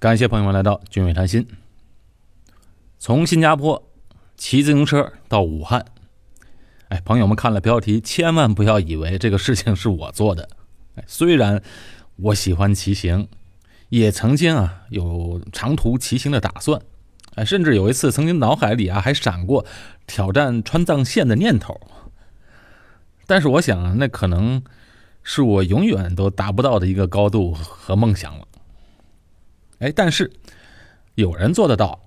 感谢朋友们来到军伟谈心。从新加坡骑自行车到武汉，朋友们看了标题千万不要以为这个事情是我做的。虽然我喜欢骑行，也曾经有长途骑行的打算，甚至有一次曾经脑海里还闪过挑战川藏线的念头。但是我想那可能是我永远都达不到的一个高度和梦想了。但是有人做得到，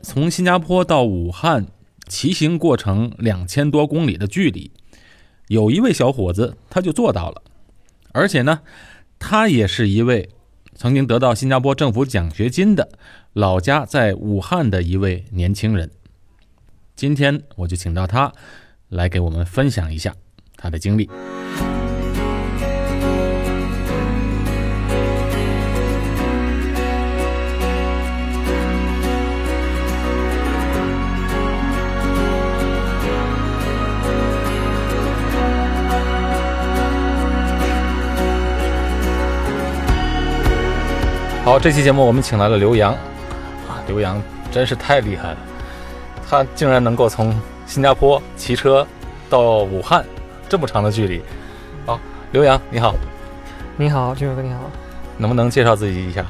从新加坡到武汉骑行过程2000多公里的距离，有一位小伙子他就做到了，而且呢，他也是一位曾经得到新加坡政府奖学金的老家在武汉的一位年轻人。今天我就请到他来给我们分享一下他的经历。好，这期节目我们请来了刘洋，刘洋真是太厉害了，他竟然能够从新加坡骑车到武汉这么长的距离。好，刘洋你好。你好，俊伟哥你好。能不能介绍自己一下？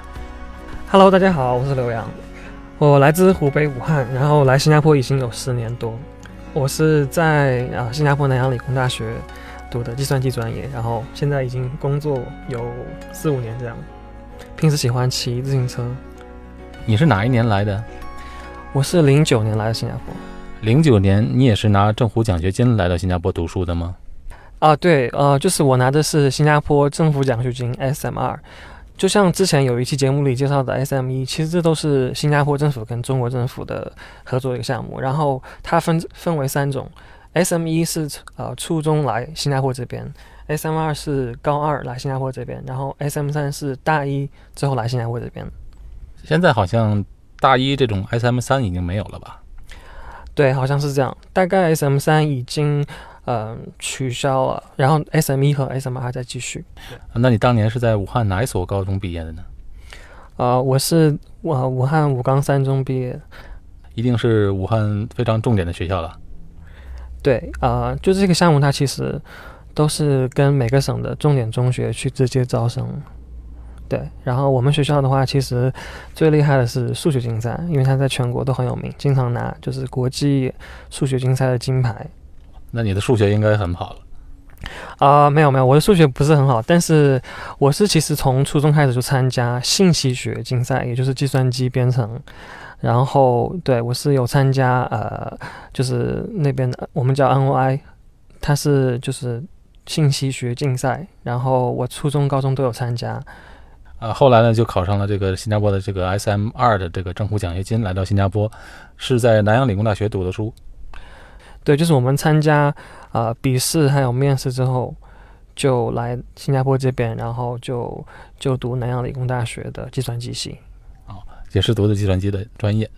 Hello， 大家好，我是刘洋，我来自湖北武汉，然后来新加坡已经有10年多。我是在新加坡南洋理工大学读的计算机专业，然后现在已经工作有4-5年这样。平时喜欢骑自行车。你是哪一年来的？我是09年来的新加坡。09年，你也是拿政府奖学金来到新加坡读书的吗？对，就是我拿的是新加坡政府奖学金 SM2， 就像之前有一期节目里介绍的 SM1， 其实这都是新加坡政府跟中国政府的合作的一个项目，然后它分为3种。 SM1 是初中来新加坡这边，SM2 是高2来新加坡这边，然后 SM3 是大1之后来新加坡这边。现在好像大1这种 SM3 已经没有了吧？对，好像是这样，大概 SM3 已经取消了，然后 SM1 和 SM2 还在继续。那你当年是在武汉哪一所高中毕业的呢？我是武汉武冈3中毕业。一定是武汉非常重点的学校了。对，就这个项目它其实都是跟每个省的重点中学去直接招生。对，然后我们学校的话其实最厉害的是数学竞赛，因为它在全国都很有名，经常拿就是国际数学竞赛的金牌。那你的数学应该很好了。没有，我的数学不是很好，但是我是其实从初中开始就参加信息学竞赛，也就是计算机编程，然后对我是有参加就是那边的我们叫 NOI， 它是就是信息学竞赛，然后我初中高中都有参加。后来呢就考上了这个新加坡的这个 SM2 的这个政府奖学金来到新加坡，是在南洋理工大学读的书。对，就是我们参加笔试还有面试之后就来新加坡这边，然后就读南洋理工大学的计算机系。也是读的计算机的专业。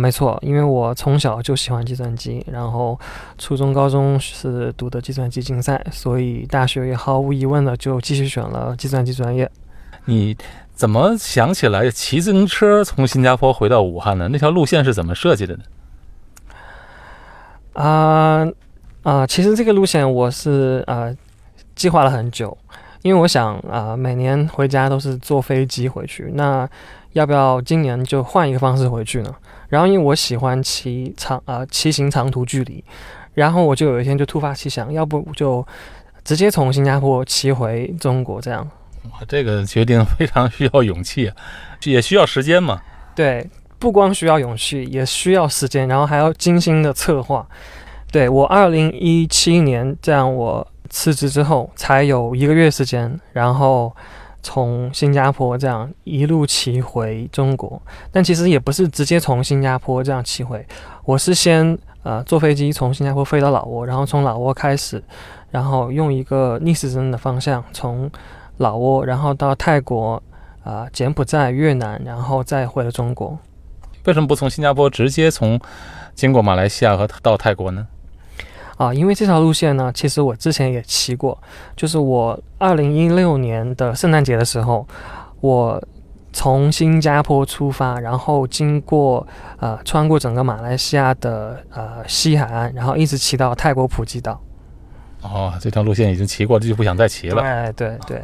没错，因为我从小就喜欢计算机，然后初中高中是读的计算机竞赛，所以大学也毫无疑问的就继续选了计算机专业。你怎么想起来骑自行车从新加坡回到武汉呢？那条路线是怎么设计的呢？其实这个路线我是计划了很久，因为我想每年回家都是坐飞机回去，那要不要今年就换一个方式回去呢？然后因为我喜欢骑行长途距离，然后我就有一天就突发奇想，要不就直接从新加坡骑回中国这样。这个决定非常需要勇气，也需要时间嘛。对，不光需要勇气，也需要时间，然后还要精心的策划。对，我2017年这样我辞职之后才有1个月时间，然后从新加坡这样一路骑回中国。但其实也不是直接从新加坡这样骑回，我是先坐飞机从新加坡飞到老挝，然后从老挝开始，然后用一个逆时针的方向从老挝然后到泰国柬埔寨、越南，然后再回了中国。为什么不从新加坡直接经过马来西亚和到泰国呢？因为这条路线呢，其实我之前也骑过，就是我2016年的圣诞节的时候，我从新加坡出发，然后经过穿过整个马来西亚的西海岸，然后一直骑到泰国普吉岛。哦，这条路线已经骑过，这就不想再骑了。对对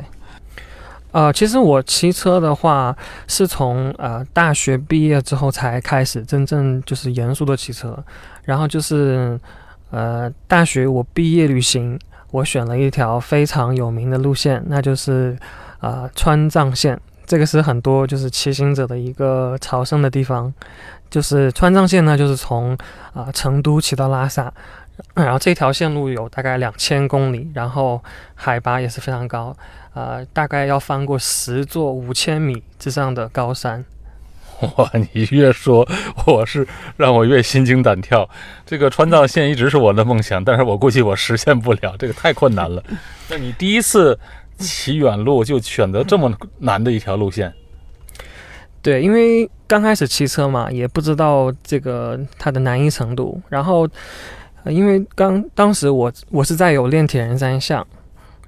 对。其实我骑车的话，是从大学毕业之后才开始真正就是严肃的骑车。然后就是大学我毕业旅行，我选了一条非常有名的路线，那就是川藏线。这个是很多就是骑行者的一个朝圣的地方。就是川藏线呢，就是从成都骑到拉萨。然后这条线路有大概2000公里，然后海拔也是非常高，大概要翻过10座5000米之上的高山。哇，你越说让我越心惊胆跳。这个川藏线一直是我的梦想，但是我估计我实现不了，这个太困难了。那你第一次骑远路就选择这么难的一条路线？对，因为刚开始骑车嘛，也不知道这个它的难易程度，然后因为当时我是在有练铁人三项，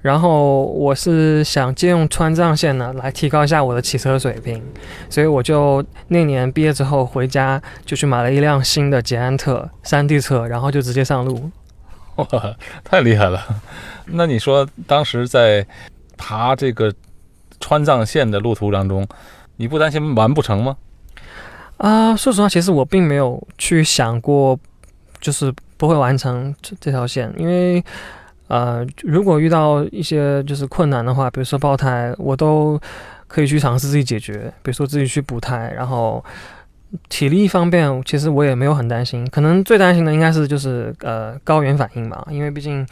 然后我是想借用川藏线呢来提高一下我的骑车水平，所以我就那年毕业之后回家就去买了一辆新的捷安特山地车，然后就直接上路。哇，太厉害了！那你说当时在爬这个川藏线的路途当中，你不担心完不成吗？说实话，其实我并没有去想过，就是不会完成这条线，因为如果遇到一些就是困难的话，比如说爆胎，我都可以去尝试自己解决，比如说自己去补胎，然后体力方面其实我也没有很担心，可能最担心的应该是就是高原反应吧，因为毕竟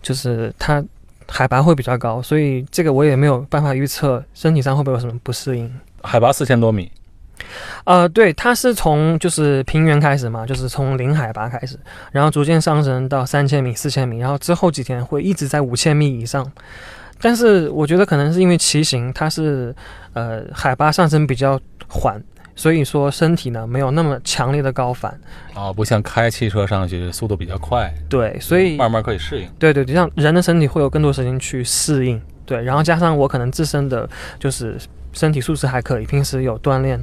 就是它海拔会比较高，所以这个我也没有办法预测身体上会不会有什么不适应。海拔4000多米。对，它是从就是平原开始嘛，就是从零海拔开始，然后逐渐上升到3000米、4000米，然后之后几天会一直在5000米以上。但是我觉得可能是因为骑行它是海拔上升比较缓，所以说身体呢没有那么强烈的高反啊，不像开汽车上去速度比较快。对，所以慢慢可以适应。对对，就像人的身体会有更多时间去适应。对，然后加上我可能自身的就是身体素质还可以，平时有锻炼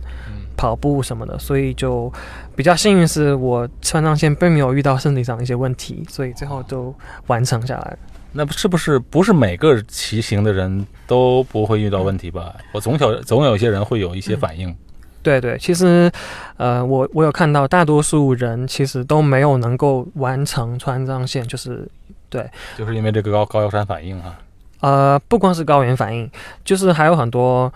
跑步什么的，所以就比较幸运是我川藏线并没有遇到身体上一些问题，所以最后都完成下来了。那是不是每个骑行的人都不会遇到问题吧？我总有些人会有一些反应。对对，其实我有看到大多数人其实都没有能够完成川藏线，就是对，就是因为这个高山反应啊。不光是高原反应，就是还有很多。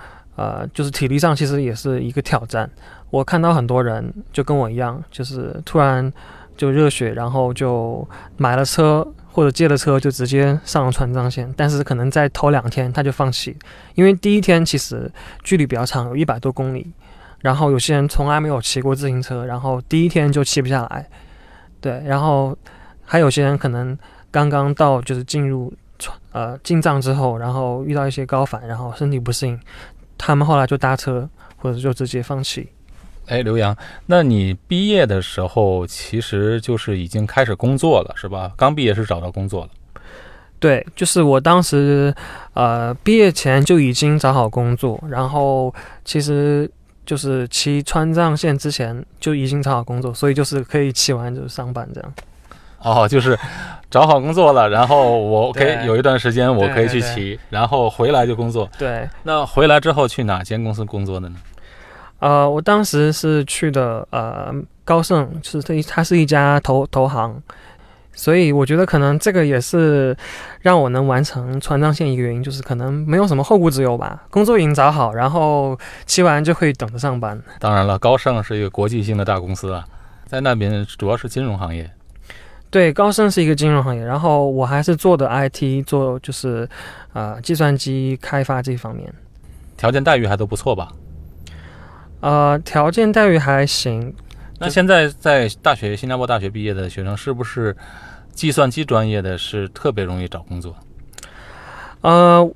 就是体力上其实也是一个挑战。我看到很多人就跟我一样，就是突然就热血，然后就买了车或者借了车就直接上了川藏线，但是可能在头2天他就放弃，因为第一天其实距离比较长，有100多公里，然后有些人从来没有骑过自行车，然后第一天就骑不下来。对，然后还有些人可能刚刚到就是进藏之后，然后遇到一些高反，然后身体不适应，他们后来就搭车或者就直接放弃。刘洋，那你毕业的时候其实就是已经开始工作了是吧？刚毕业是找到工作了？对，就是我当时毕业前就已经找好工作，然后其实就是骑川藏线之前就已经找好工作，所以就是可以骑完就上班这样。哦，就是找好工作了，然后我可以有一段时间我可以去骑，对对对，然后回来就工作。对，那回来之后去哪间公司工作的呢？我当时是去的高盛，就是它是一家投行，所以我觉得可能这个也是让我能完成川藏线一个原因，就是可能没有什么后顾之忧吧，工作已经找好，然后骑完就会等着上班。当然了，高盛是一个国际性的大公司啊，在那边主要是金融行业。对，高盛是一个金融行业，然后我还是做的 IT， 做就是计算机开发这方面。条件待遇还都不错吧？条件待遇还行。那现在在新加坡大学毕业的学生，是不是计算机专业的是特别容易找工作？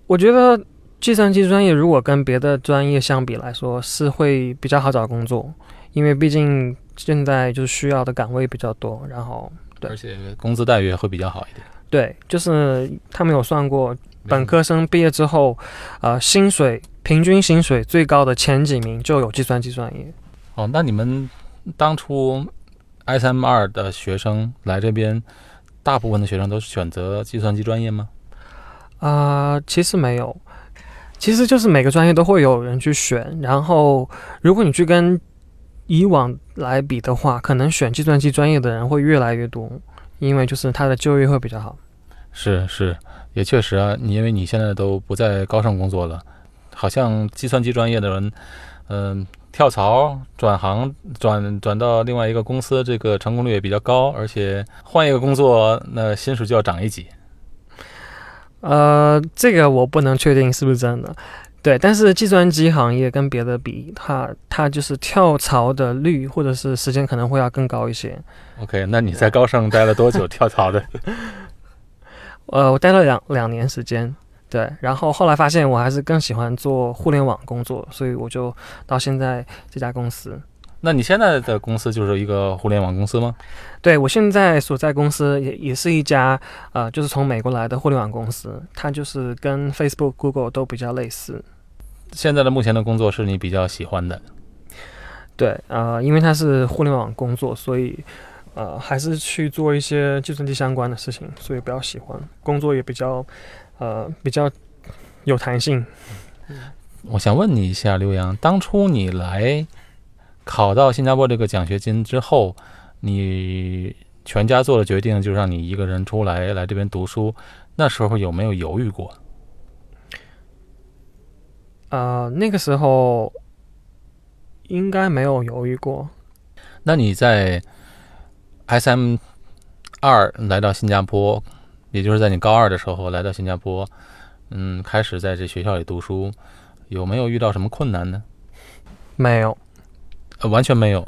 我觉得计算机专业如果跟别的专业相比来说，是会比较好找工作，因为毕竟现在就是需要的岗位比较多，然后。而且工资待遇会比较好一点。对，就是他们有算过，本科生毕业之后，薪水平均薪水最高的前几名就有计算业。哦，那你们当初 SM2 的学生来这边，大部分的学生都是选择计算机专业吗？其实没有，其实就是每个专业都会有人去选，然后如果你去跟以往来比的话，可能选计算机专业的人会越来越多，因为就是他的就业会比较好。是是，也确实啊，因为你现在都不在高盛工作了，好像计算机专业的人，跳槽转行转到另外一个公司，这个成功率也比较高，而且换一个工作，那薪水就要涨一级。这个我不能确定是不是真的，对，但是计算机行业跟别的比，它就是跳槽的率或者是时间可能会要更高一些。OK， 那你在高盛待了多久跳槽的？我待了两年时间，对，然后后来发现我还是更喜欢做互联网工作，所以我就到现在这家公司。那你现在的公司就是一个互联网公司吗？对，我现在所在公司也是一家就是从美国来的互联网公司，它就是跟 Facebook、Google 都比较类似。现在的目前的工作是你比较喜欢的？对，因为它是互联网工作，所以还是去做一些计算机相关的事情，所以比较喜欢，工作也比较有弹性。我想问你一下，刘洋，当初你来考到新加坡这个奖学金之后，你全家做了决定，就让你一个人出来这边读书，那时候有没有犹豫过？那个时候应该没有犹豫过。那你在 SM2 来到新加坡，也就是在你高二的时候来到新加坡，开始在这学校里读书，有没有遇到什么困难呢？没有。完全没有。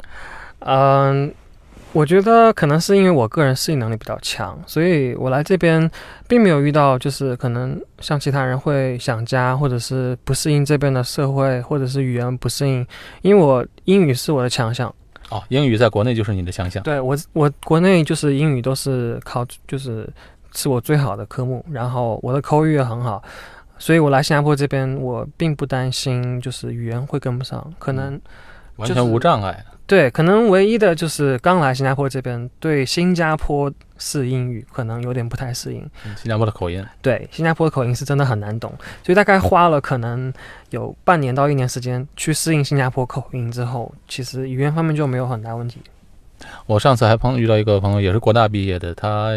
我觉得可能是因为我个人适应能力比较强，所以我来这边并没有遇到就是可能像其他人会想家，或者是不适应这边的社会，或者是语言不适应，因为我英语是我的强项。哦，英语在国内就是你的强项。对，我国内就是英语都是是我最好的科目，然后我的口语也很好，所以我来新加坡这边我并不担心就是语言会跟不上，可能完全无障碍，就是，对，可能唯一的就是刚来新加坡这边对新加坡式英语可能有点不太适应，新加坡的口音，对，新加坡的口音是真的很难懂，所以大概花了可能有半年到一年时间去适应新加坡口音之后，其实语言方面就没有很大问题。我上次还遇到一个朋友，也是国大毕业的，他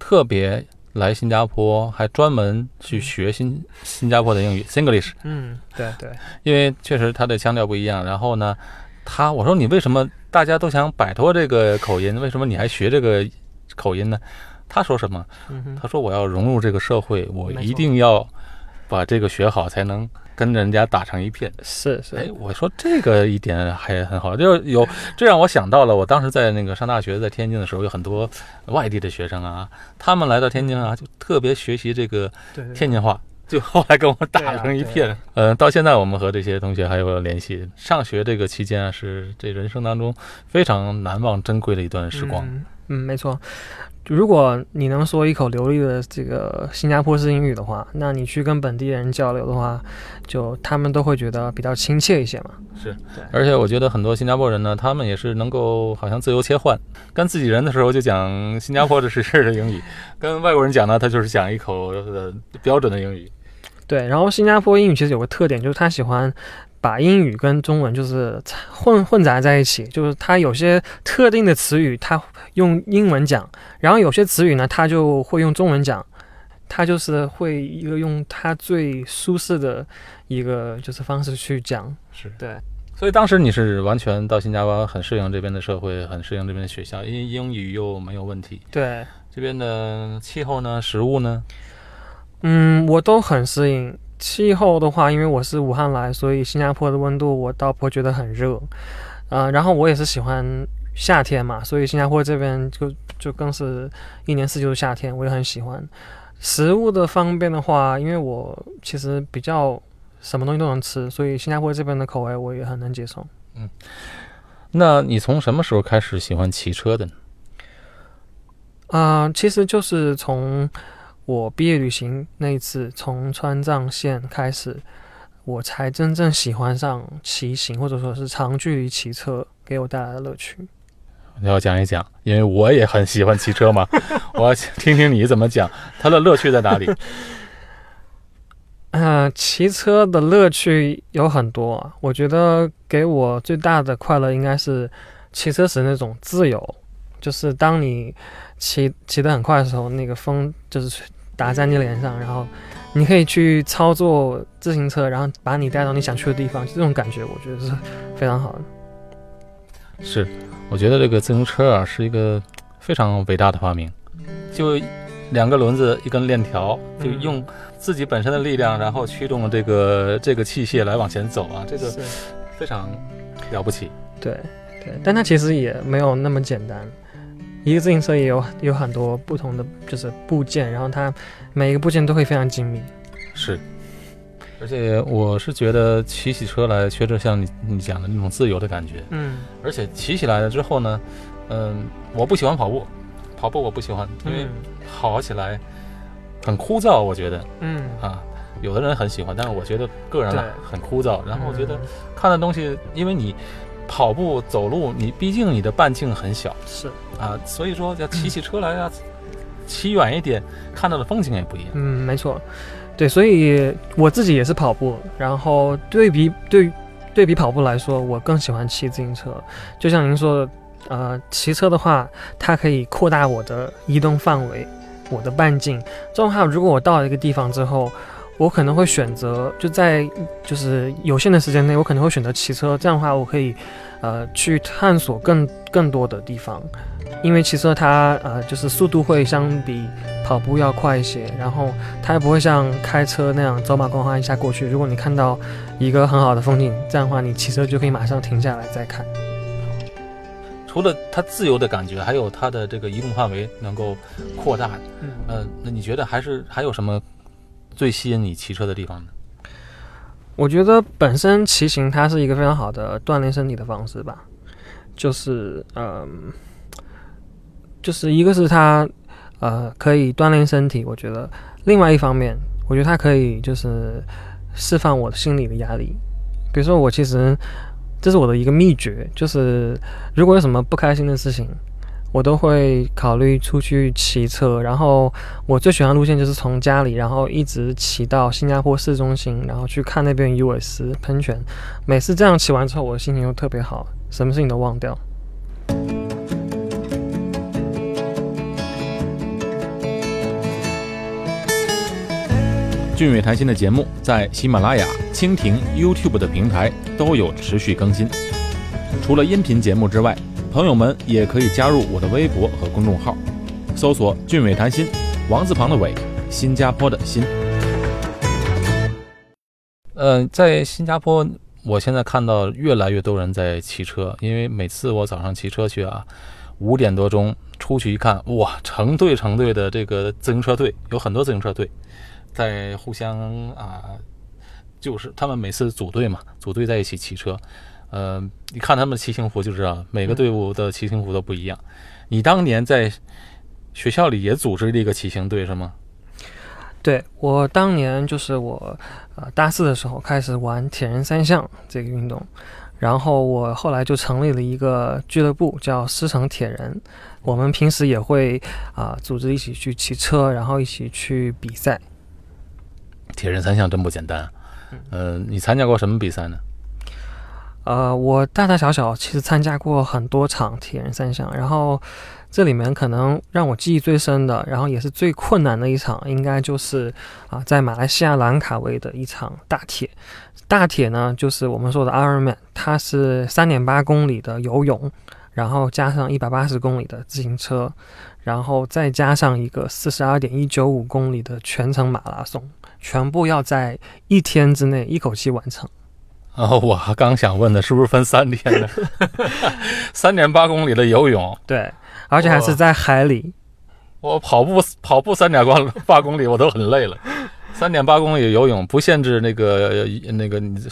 特别来新加坡还专门去学新加坡的英语 Singlish。 对对，因为确实他的腔调不一样，然后呢我说你为什么大家都想摆脱这个口音，为什么你还学这个口音呢？他说什么？他说我要融入这个社会，我一定要把这个学好才能跟人家打成一片。是是，哎，我说这个一点还很好，就是这让我想到了我当时在那个上大学在天津的时候，有很多外地的学生啊，他们来到天津啊，就特别学习这个天津话，对对对，就后来跟我打成一片。到现在我们和这些同学还有联系。上学这个期间啊，是这人生当中非常难忘珍贵的一段时光。没错。如果你能说一口流利的这个新加坡式英语的话，那你去跟本地人交流的话，就他们都会觉得比较亲切一些嘛。是，而且我觉得很多新加坡人呢，他们也是能够好像自由切换，跟自己人的时候就讲新加坡的英语，跟外国人讲呢，他就是讲一口标准的英语。对，然后新加坡英语其实有个特点，就是他喜欢把英语跟中文就是混杂在一起，就是他有些特定的词语他用英文讲，然后有些词语呢他就会用中文讲，他就是会一个用他最舒适的一个就是方式去讲。是，对。所以当时你是完全到新加坡很适应这边的社会，很适应这边的学校，因为英语又没有问题。对，这边的气候呢，食物呢，我都很适应。气候的话，因为我是武汉来，所以新加坡的温度我倒不会觉得很热，然后我也是喜欢夏天嘛，所以新加坡这边就更是一年四季都夏天，我也很喜欢。食物的方面的话，因为我其实比较什么东西都能吃，所以新加坡这边的口味我也很能接受。那你从什么时候开始喜欢骑车的呢？其实就是从我毕业旅行那一次，从川藏线开始，我才真正喜欢上骑行，或者说是长距离骑车给我带来的乐趣。你要讲一讲，因为我也很喜欢骑车嘛，我要听听你怎么讲，它的乐趣在哪里？骑车的乐趣有很多啊，我觉得给我最大的快乐应该是骑车时那种自由，就是当你骑得很快的时候，那个风就是打在你脸上，然后你可以去操作自行车，然后把你带到你想去的地方，这种感觉我觉得是非常好的。是，我觉得这个自行车啊是一个非常伟大的发明，就两个轮子一根链条，就用自己本身的力量然后驱动这个器械来往前走啊，这个非常了不起。对对，但它其实也没有那么简单，一个自行车也有很多不同的就是部件，然后它每一个部件都会非常精密。是，而且我是觉得骑起车来确实像你讲的那种自由的感觉。嗯，而且骑起来了之后呢，我不喜欢跑步我不喜欢，因为跑起来很枯燥，我觉得。有的人很喜欢，但是我觉得个人很枯燥。然后我觉得看的东西，因为你跑步走路，你毕竟你的半径很小，是啊，所以说要骑车来啊，骑远一点，看到的风景也不一样。嗯，没错，对，所以我自己也是跑步，然后对比跑步来说，我更喜欢骑自行车。就像您说的，骑车的话，它可以扩大我的移动范围，我的半径。这样的话，如果我到了一个地方之后，我可能会选择就是有限的时间内，我可能会选择骑车。这样的话，我可以去探索更多的地方，因为骑车它就是速度会相比跑步要快一些，然后它也不会像开车那样走马观花一下过去。如果你看到一个很好的风景，这样的话你骑车就可以马上停下来再看。除了它自由的感觉，还有它的这个移动范围能够扩大。那你觉得还有什么最吸引你骑车的地方呢？我觉得本身骑行它是一个非常好的锻炼身体的方式吧，就是一个是它可以锻炼身体，我觉得另外一方面，我觉得它可以就是释放我心理的压力。比如说我其实这是我的一个秘诀，就是如果有什么不开心的事情，我都会考虑出去骑车，然后我最喜欢的路线就是从家里，然后一直骑到新加坡市中心，然后去看那边鱼尾狮喷泉。每次这样骑完之后，我的心情又特别好，什么事情都忘掉。俊伟谈心的节目在喜马拉雅、蜻蜓、YouTube 的平台都有持续更新。除了音频节目之外，朋友们也可以加入我的微博和公众号，搜索俊伟谈心，王字旁的伟，新加坡的新。在新加坡我现在看到越来越多人在骑车，因为每次我早上骑车去啊，5点多钟出去一看，哇，成队的这个自行车队，有很多自行车队在互相就是他们每次组队在一起骑车。你看他们的骑行服就知道，每个队伍的骑行服都不一样。你当年在学校里也组织了一个骑行队是吗？对，我当年就是我大4的时候开始玩铁人三项这个运动，然后我后来就成立了一个俱乐部叫狮城铁人，我们平时也会组织一起去骑车，然后一起去比赛。铁人三项真不简单。你参加过什么比赛呢？我大大小小其实参加过很多场铁人三项，然后这里面可能让我记忆最深的，然后也是最困难的一场，应该就是在马来西亚兰卡威的一场大铁呢，就是我们说的 Ironman， 它是 3.8 公里的游泳，然后加上180公里的自行车，然后再加上一个 42.195 公里的全程马拉松，全部要在一天之内一口气完成。我刚想问的是不是分3天呢？3.8公里的游泳，对，而且还是在海里。我跑步3.8公里我都很累了，3.8公里游泳不限制那个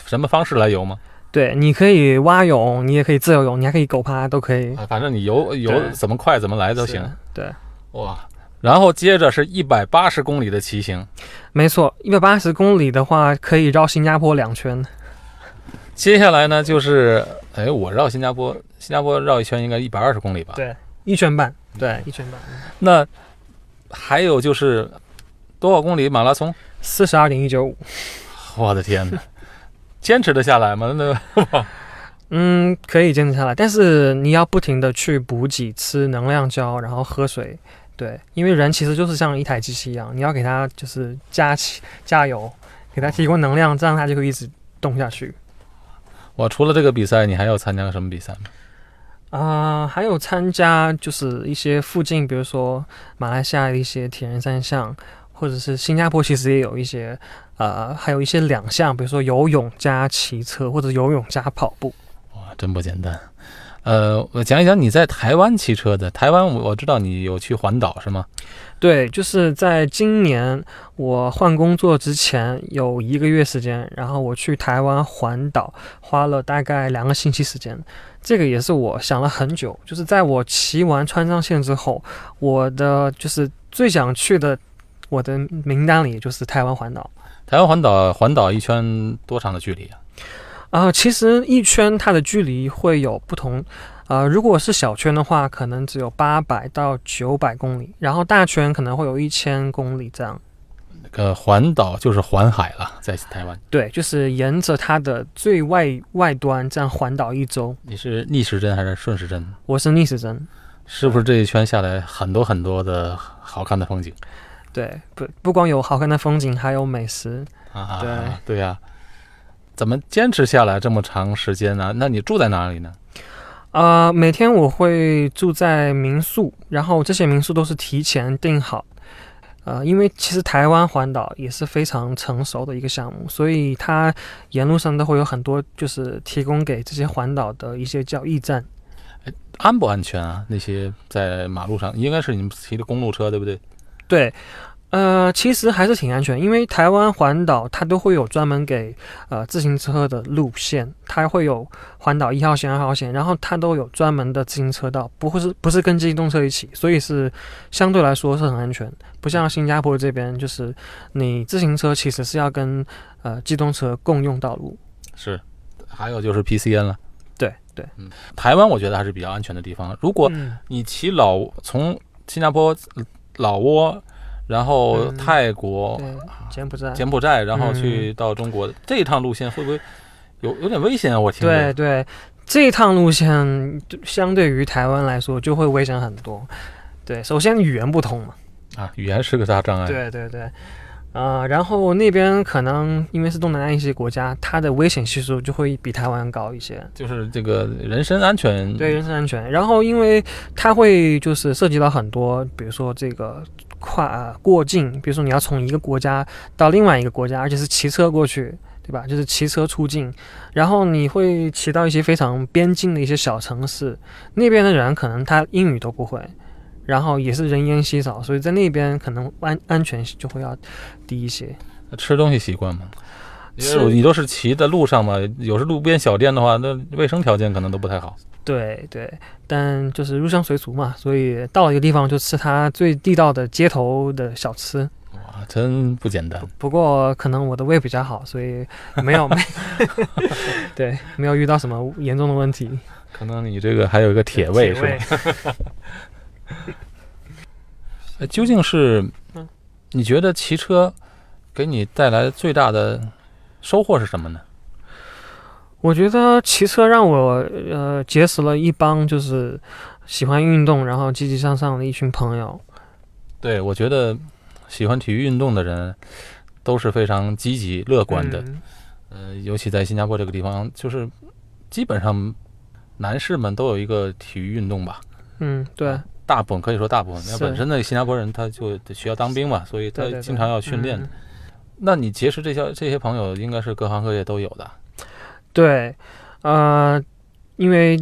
什么方式来游吗？对，你可以蛙泳，你也可以自由泳，你还可以狗趴都可以。反正你游怎么快怎么来都行。对，哇，然后接着是180公里的骑行。没错，180公里的话可以绕新加坡2圈。接下来呢就是我绕新加坡绕一圈应该120公里吧。对，1圈半。对，1圈半。那还有就是多少公里马拉松？ 42.195。 我的天哪，坚持得下来吗？那嗯，可以坚持下来，但是你要不停的去补给，吃能量胶，然后喝水。对，因为人其实就是像一台机器一样，你要给它就是加油，给它提供能量，这样它就会一直动下去。哇，除了这个比赛，你还要参加什么比赛吗？还有参加就是一些附近，比如说马来西亚的一些铁人三项，或者是新加坡其实也有一些，还有一些两项，比如说游泳加骑车，或者游泳加跑步。哇，真不简单。我讲一讲你在台湾骑车的。台湾我知道你有去环岛是吗？对，就是在今年我换工作之前有1个月时间，然后我去台湾环岛，花了大概2个星期时间。这个也是我想了很久，就是在我骑完川藏线之后，我的就是最想去的我的名单里就是台湾环岛。台湾环岛一圈多长的距离啊？其实一圈它的距离会有不同，如果是小圈的话，可能只有800到900公里，然后大圈可能会有1000公里这样。那个环岛就是环海了，在台湾。对，就是沿着它的最外端这样环岛一周。你是逆时针还是顺时针？我是逆时针。是不是这一圈下来很多很多的好看的风景？对，不光有好看的风景，还有美食。啊，对对呀。怎么坚持下来这么长时间呢？那你住在哪里呢？每天我会住在民宿，然后这些民宿都是提前订好。因为其实台湾环岛也是非常成熟的一个项目，所以它沿路上都会有很多就是提供给这些环岛的一些叫驿站。安不安全啊？那些在马路上应该是你们骑的公路车对不对？对。其实还是挺安全，因为台湾环岛它都会有专门给自行车的路线，它会有环岛1号线、2号线，然后它都有专门的自行车道，不是跟机动车一起，所以是相对来说是很安全，不像新加坡这边，就是你自行车其实是要跟机动车共用道路。是，还有就是 PCN 了。对对，嗯，台湾我觉得还是比较安全的地方。如果你从新加坡老挝，然后泰国、柬埔寨，然后去到中国，这一趟路线会不会有点危险啊？我听着。对对，这一趟路线相对于台湾来说就会危险很多。对，首先语言不通嘛。啊，语言是个大障碍。对对对，然后那边可能因为是东南亚一些国家，它的危险系数就会比台湾高一些，就是这个人身安全。对，人身安全。然后因为它会就是涉及到很多，比如说这个过境，比如说你要从一个国家到另外一个国家，而且是骑车过去，对吧？就是骑车出境，然后你会骑到一些非常边境的一些小城市，那边的人可能他英语都不会，然后也是人烟稀少，所以在那边可能安全就会要低一些。吃东西习惯吗？你都是骑在路上嘛，有时路边小店的话，那卫生条件可能都不太好。对对，但就是入乡随俗嘛，所以到了一个地方就吃它最地道的街头的小吃。哇，真不简单。不过可能我的胃比较好，所以对，没有遇到什么严重的问题。可能你这个还有一个铁胃是吧？究竟是你觉得骑车给你带来最大的收获是什么呢？我觉得骑车让我结识了一帮就是喜欢运动然后积极向上的一群朋友。对，我觉得喜欢体育运动的人都是非常积极乐观的。尤其在新加坡这个地方，就是基本上男士们都有一个体育运动吧。嗯，对，可以说大部分。那本身的新加坡人他就需要当兵嘛，所以他经常要训练。对对对，那你结识这些朋友应该是各行各业都有的。对，因为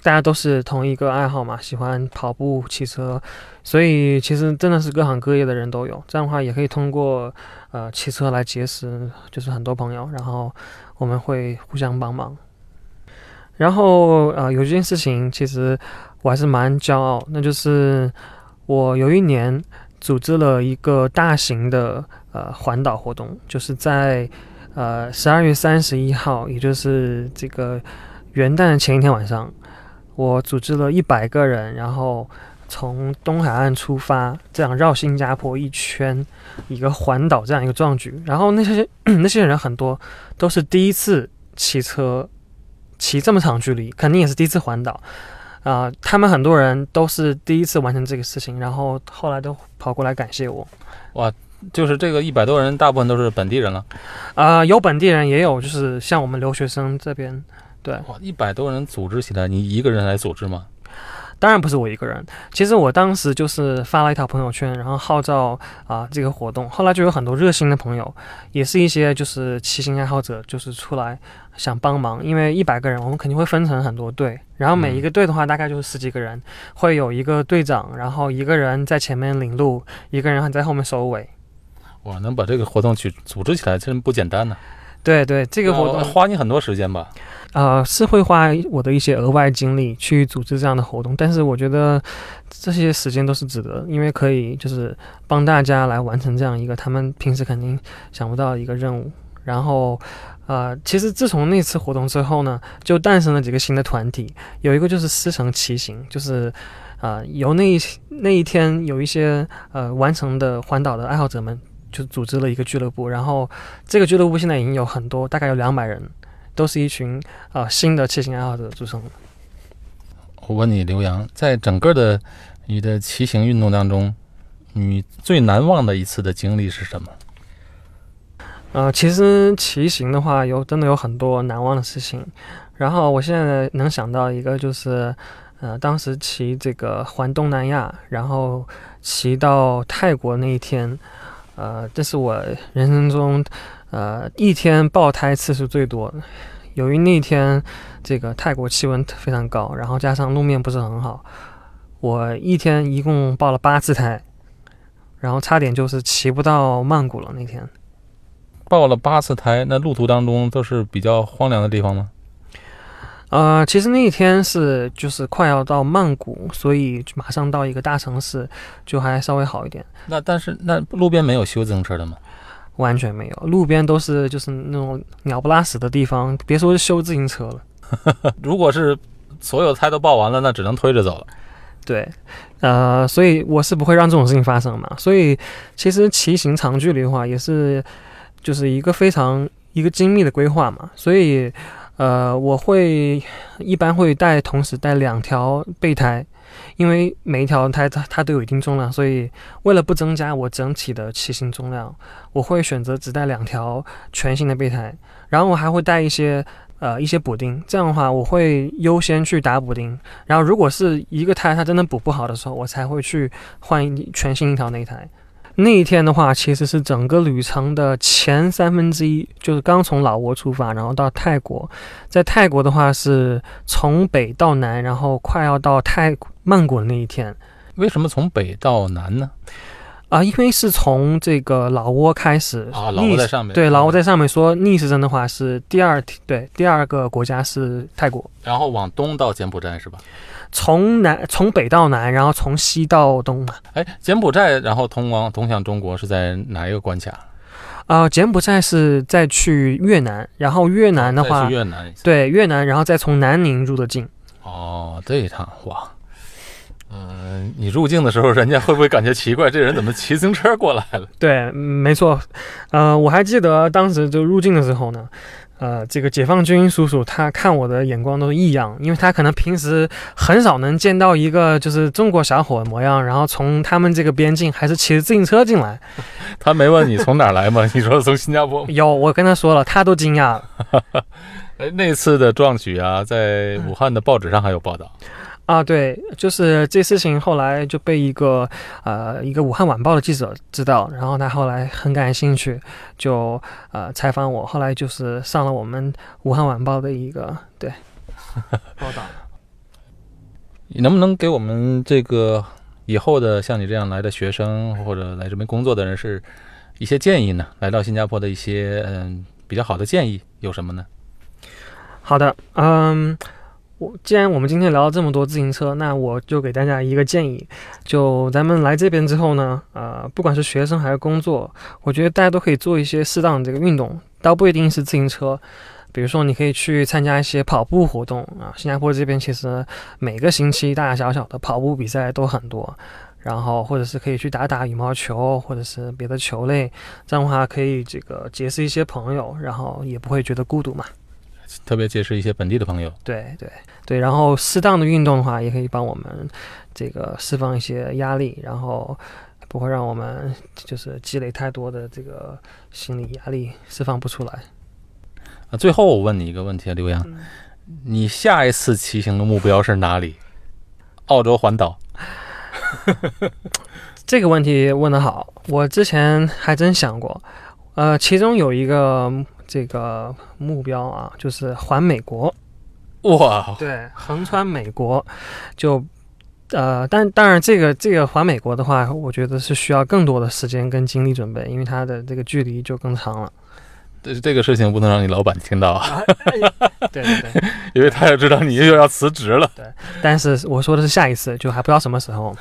大家都是同一个爱好嘛，喜欢跑步、骑车，所以其实真的是各行各业的人都有。这样的话，也可以通过骑车来结识，就是很多朋友，然后我们会互相帮忙。然后有一件事情，其实我还是蛮骄傲，那就是我有一年组织了一个大型的环岛活动，就是在12月31号，也就是这个元旦前一天晚上，我组织了100个人，然后从东海岸出发，这样绕新加坡一圈，一个环岛这样一个壮举。然后那些人很多都是第一次骑车，骑这么长距离，肯定也是第一次环岛啊、他们很多人都是第一次完成这个事情，然后后来都跑过来感谢我。哇，就是这个100多人，大部分都是本地人了。有本地人，也有就是像我们留学生这边。对，哇，100多人组织起来，你一个人来组织吗？当然不是我一个人，其实我当时就是发了一条朋友圈，然后号召这个活动，后来就有很多热心的朋友，也是一些就是骑行爱好者，就是出来想帮忙。因为100个人，我们肯定会分成很多队，然后每一个队的话大概就是10几个人，会有一个队长，然后一个人在前面领路，一个人在后面收尾。哇，能把这个活动去组织起来真不简单呢。对对，这个活动花你很多时间吧？是会花我的一些额外精力去组织这样的活动，但是我觉得这些时间都是值得，因为可以就是帮大家来完成这样一个他们平时肯定想不到的一个任务。然后其实自从那次活动之后呢，就诞生了几个新的团体，有一个就是狮城骑行，就是由那一天有一些完成的环岛的爱好者们，就组织了一个俱乐部。然后这个俱乐部现在已经有很多，大概有200人，都是一群新的骑行爱好者组成的。我问你，刘洋，在整个的你的骑行运动当中，你最难忘的一次的经历是什么？其实骑行的话真的有很多难忘的事情，然后我现在能想到一个，就是当时骑这个环东南亚，然后骑到泰国那一天，这是我人生中一天爆胎次数最多的。由于那天这个泰国气温非常高，然后加上路面不是很好，我一天一共爆了8次胎，然后差点就是骑不到曼谷了。那天爆了8次胎，那路途当中都是比较荒凉的地方吗？其实那一天是就是快要到曼谷，所以马上到一个大城市就还稍微好一点。那但是那路边没有修自行车的吗？完全没有，路边都是就是那种鸟不拉屎的地方，别说是修自行车了。如果是所有胎都爆完了，那只能推着走了。对，所以我是不会让这种事情发生嘛。所以其实骑行长距离的话，也是就是一个精密的规划嘛，所以。我会一般会同时带2条备胎，因为每一条胎它都有一定重量，所以为了不增加我整体的骑行重量，我会选择只带2条全新的备胎，然后我还会带一些补丁，这样的话我会优先去打补丁，然后如果是一个胎它真的补不好的时候，我才会去换全新一条内胎。那一天的话，其实是整个旅程的前1/3，就是刚从老挝出发，然后到泰国。在泰国的话，是从北到南，然后快要到曼谷的那一天。为什么从北到南呢？因为是从这个老挝开始啊，老挝在上面。对，老挝在上面说逆时针的话是第二个国家是泰国，然后往东到柬埔寨是吧？从北到南，然后从西到东嘛。哎，柬埔寨然后通向中国是在哪一个关卡？柬埔寨是在去越南，然后越南的话，越南，然后再从南宁入的境。哦，这一趟哇，你入境的时候，人家会不会感觉奇怪，这人怎么骑自行车过来了？对，没错，我还记得当时就入境的时候呢。这个解放军叔叔他看我的眼光都是异样，因为他可能平时很少能见到一个就是中国小伙的模样，然后从他们这个边境还是骑着自行车进来。他没问你从哪来吗？你说从新加坡？有，我跟他说了，他都惊讶了。那次的壮举啊，在武汉的报纸上还有报道。对，就是这事情后来就被一个武汉晚报的记者知道，然后他后来很感兴趣，就采访我，后来就是上了我们武汉晚报的一个对报道。你能不能给我们这个以后的像你这样来的学生或者来这边工作的人是一些建议呢？来到新加坡的一些比较好的建议有什么呢？好的，既然我们今天聊了这么多自行车，那我就给大家一个建议，就咱们来这边之后呢，不管是学生还是工作，我觉得大家都可以做一些适当的这个运动，倒不一定是自行车。比如说你可以去参加一些跑步活动啊，新加坡这边其实每个星期大大小小的跑步比赛都很多，然后或者是可以去打打羽毛球或者是别的球类，这样的话可以这个结识一些朋友，然后也不会觉得孤独嘛。特别结识一些本地的朋友。对对对，然后适当的运动的话也可以帮我们这个释放一些压力，然后不会让我们就是积累太多的这个心理压力释放不出来。最后我问你一个问题啊，刘洋，你下一次骑行的目标是哪里？澳洲环岛。这个问题问得好，我之前还真想过，其中有一个这个目标啊，就是环美国。哇，对，横穿美国，就但当然这个环美国的话，我觉得是需要更多的时间跟精力准备，因为它的这个距离就更长了。这个事情不能让你老板听到啊！对对对，因为他要知道你又要辞职了。对，但是我说的是下一次，就还不知道什么时候。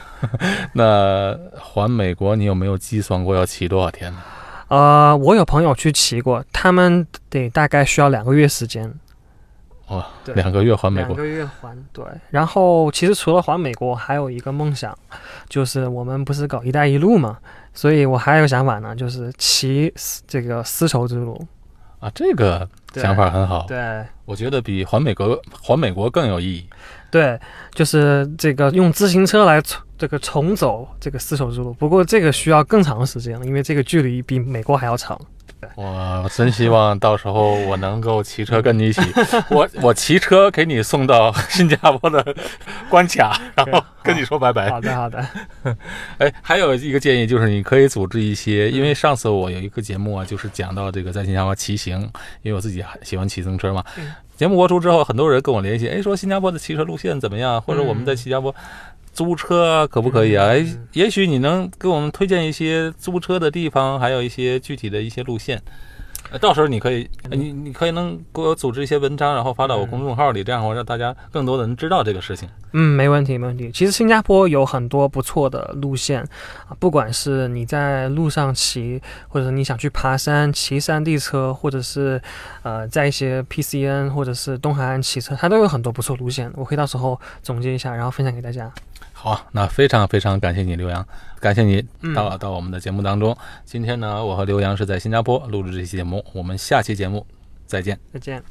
那环美国，你有没有计算过要骑多少天呢？我有朋友去骑过，他们得大概需要2个月时间。哦，2个月环美国。2个月环，对。然后其实除了环美国，还有一个梦想，就是我们不是搞“一带一路”嘛，所以我还有个想法呢，就是骑这个丝绸之路。啊，这个想法很好。对，我觉得比环美国更有意义。对，就是这个用自行车来这个重走这个丝绸之路，不过这个需要更长时间了，因为这个距离比美国还要长。我真希望到时候我能够骑车跟你一起，我骑车给你送到新加坡的关卡，然后跟你说拜拜。好的好的。哎，还有一个建议就是你可以组织一些，因为上次我有一个节目啊，就是讲到这个在新加坡骑行，因为我自己喜欢骑自行车嘛。节目播出之后，很多人跟我联系，哎，说新加坡的骑车路线怎么样，或者我们在新加坡租车可不可以啊？也许你能给我们推荐一些租车的地方，还有一些具体的一些路线。到时候你可以，你可以能给我组织一些文章，然后发到我公众号里，这样我让大家更多的人知道这个事情。没问题，没问题。其实新加坡有很多不错的路线，不管是你在路上骑，或者你想去爬山、骑山地车，或者是在一些 PCN 或者是东海岸骑车，它都有很多不错路线。我可以到时候总结一下，然后分享给大家。好，那非常非常感谢你，刘洋，感谢你到我们的节目当中。今天呢，我和刘洋是在新加坡录制这期节目，我们下期节目再见。再见。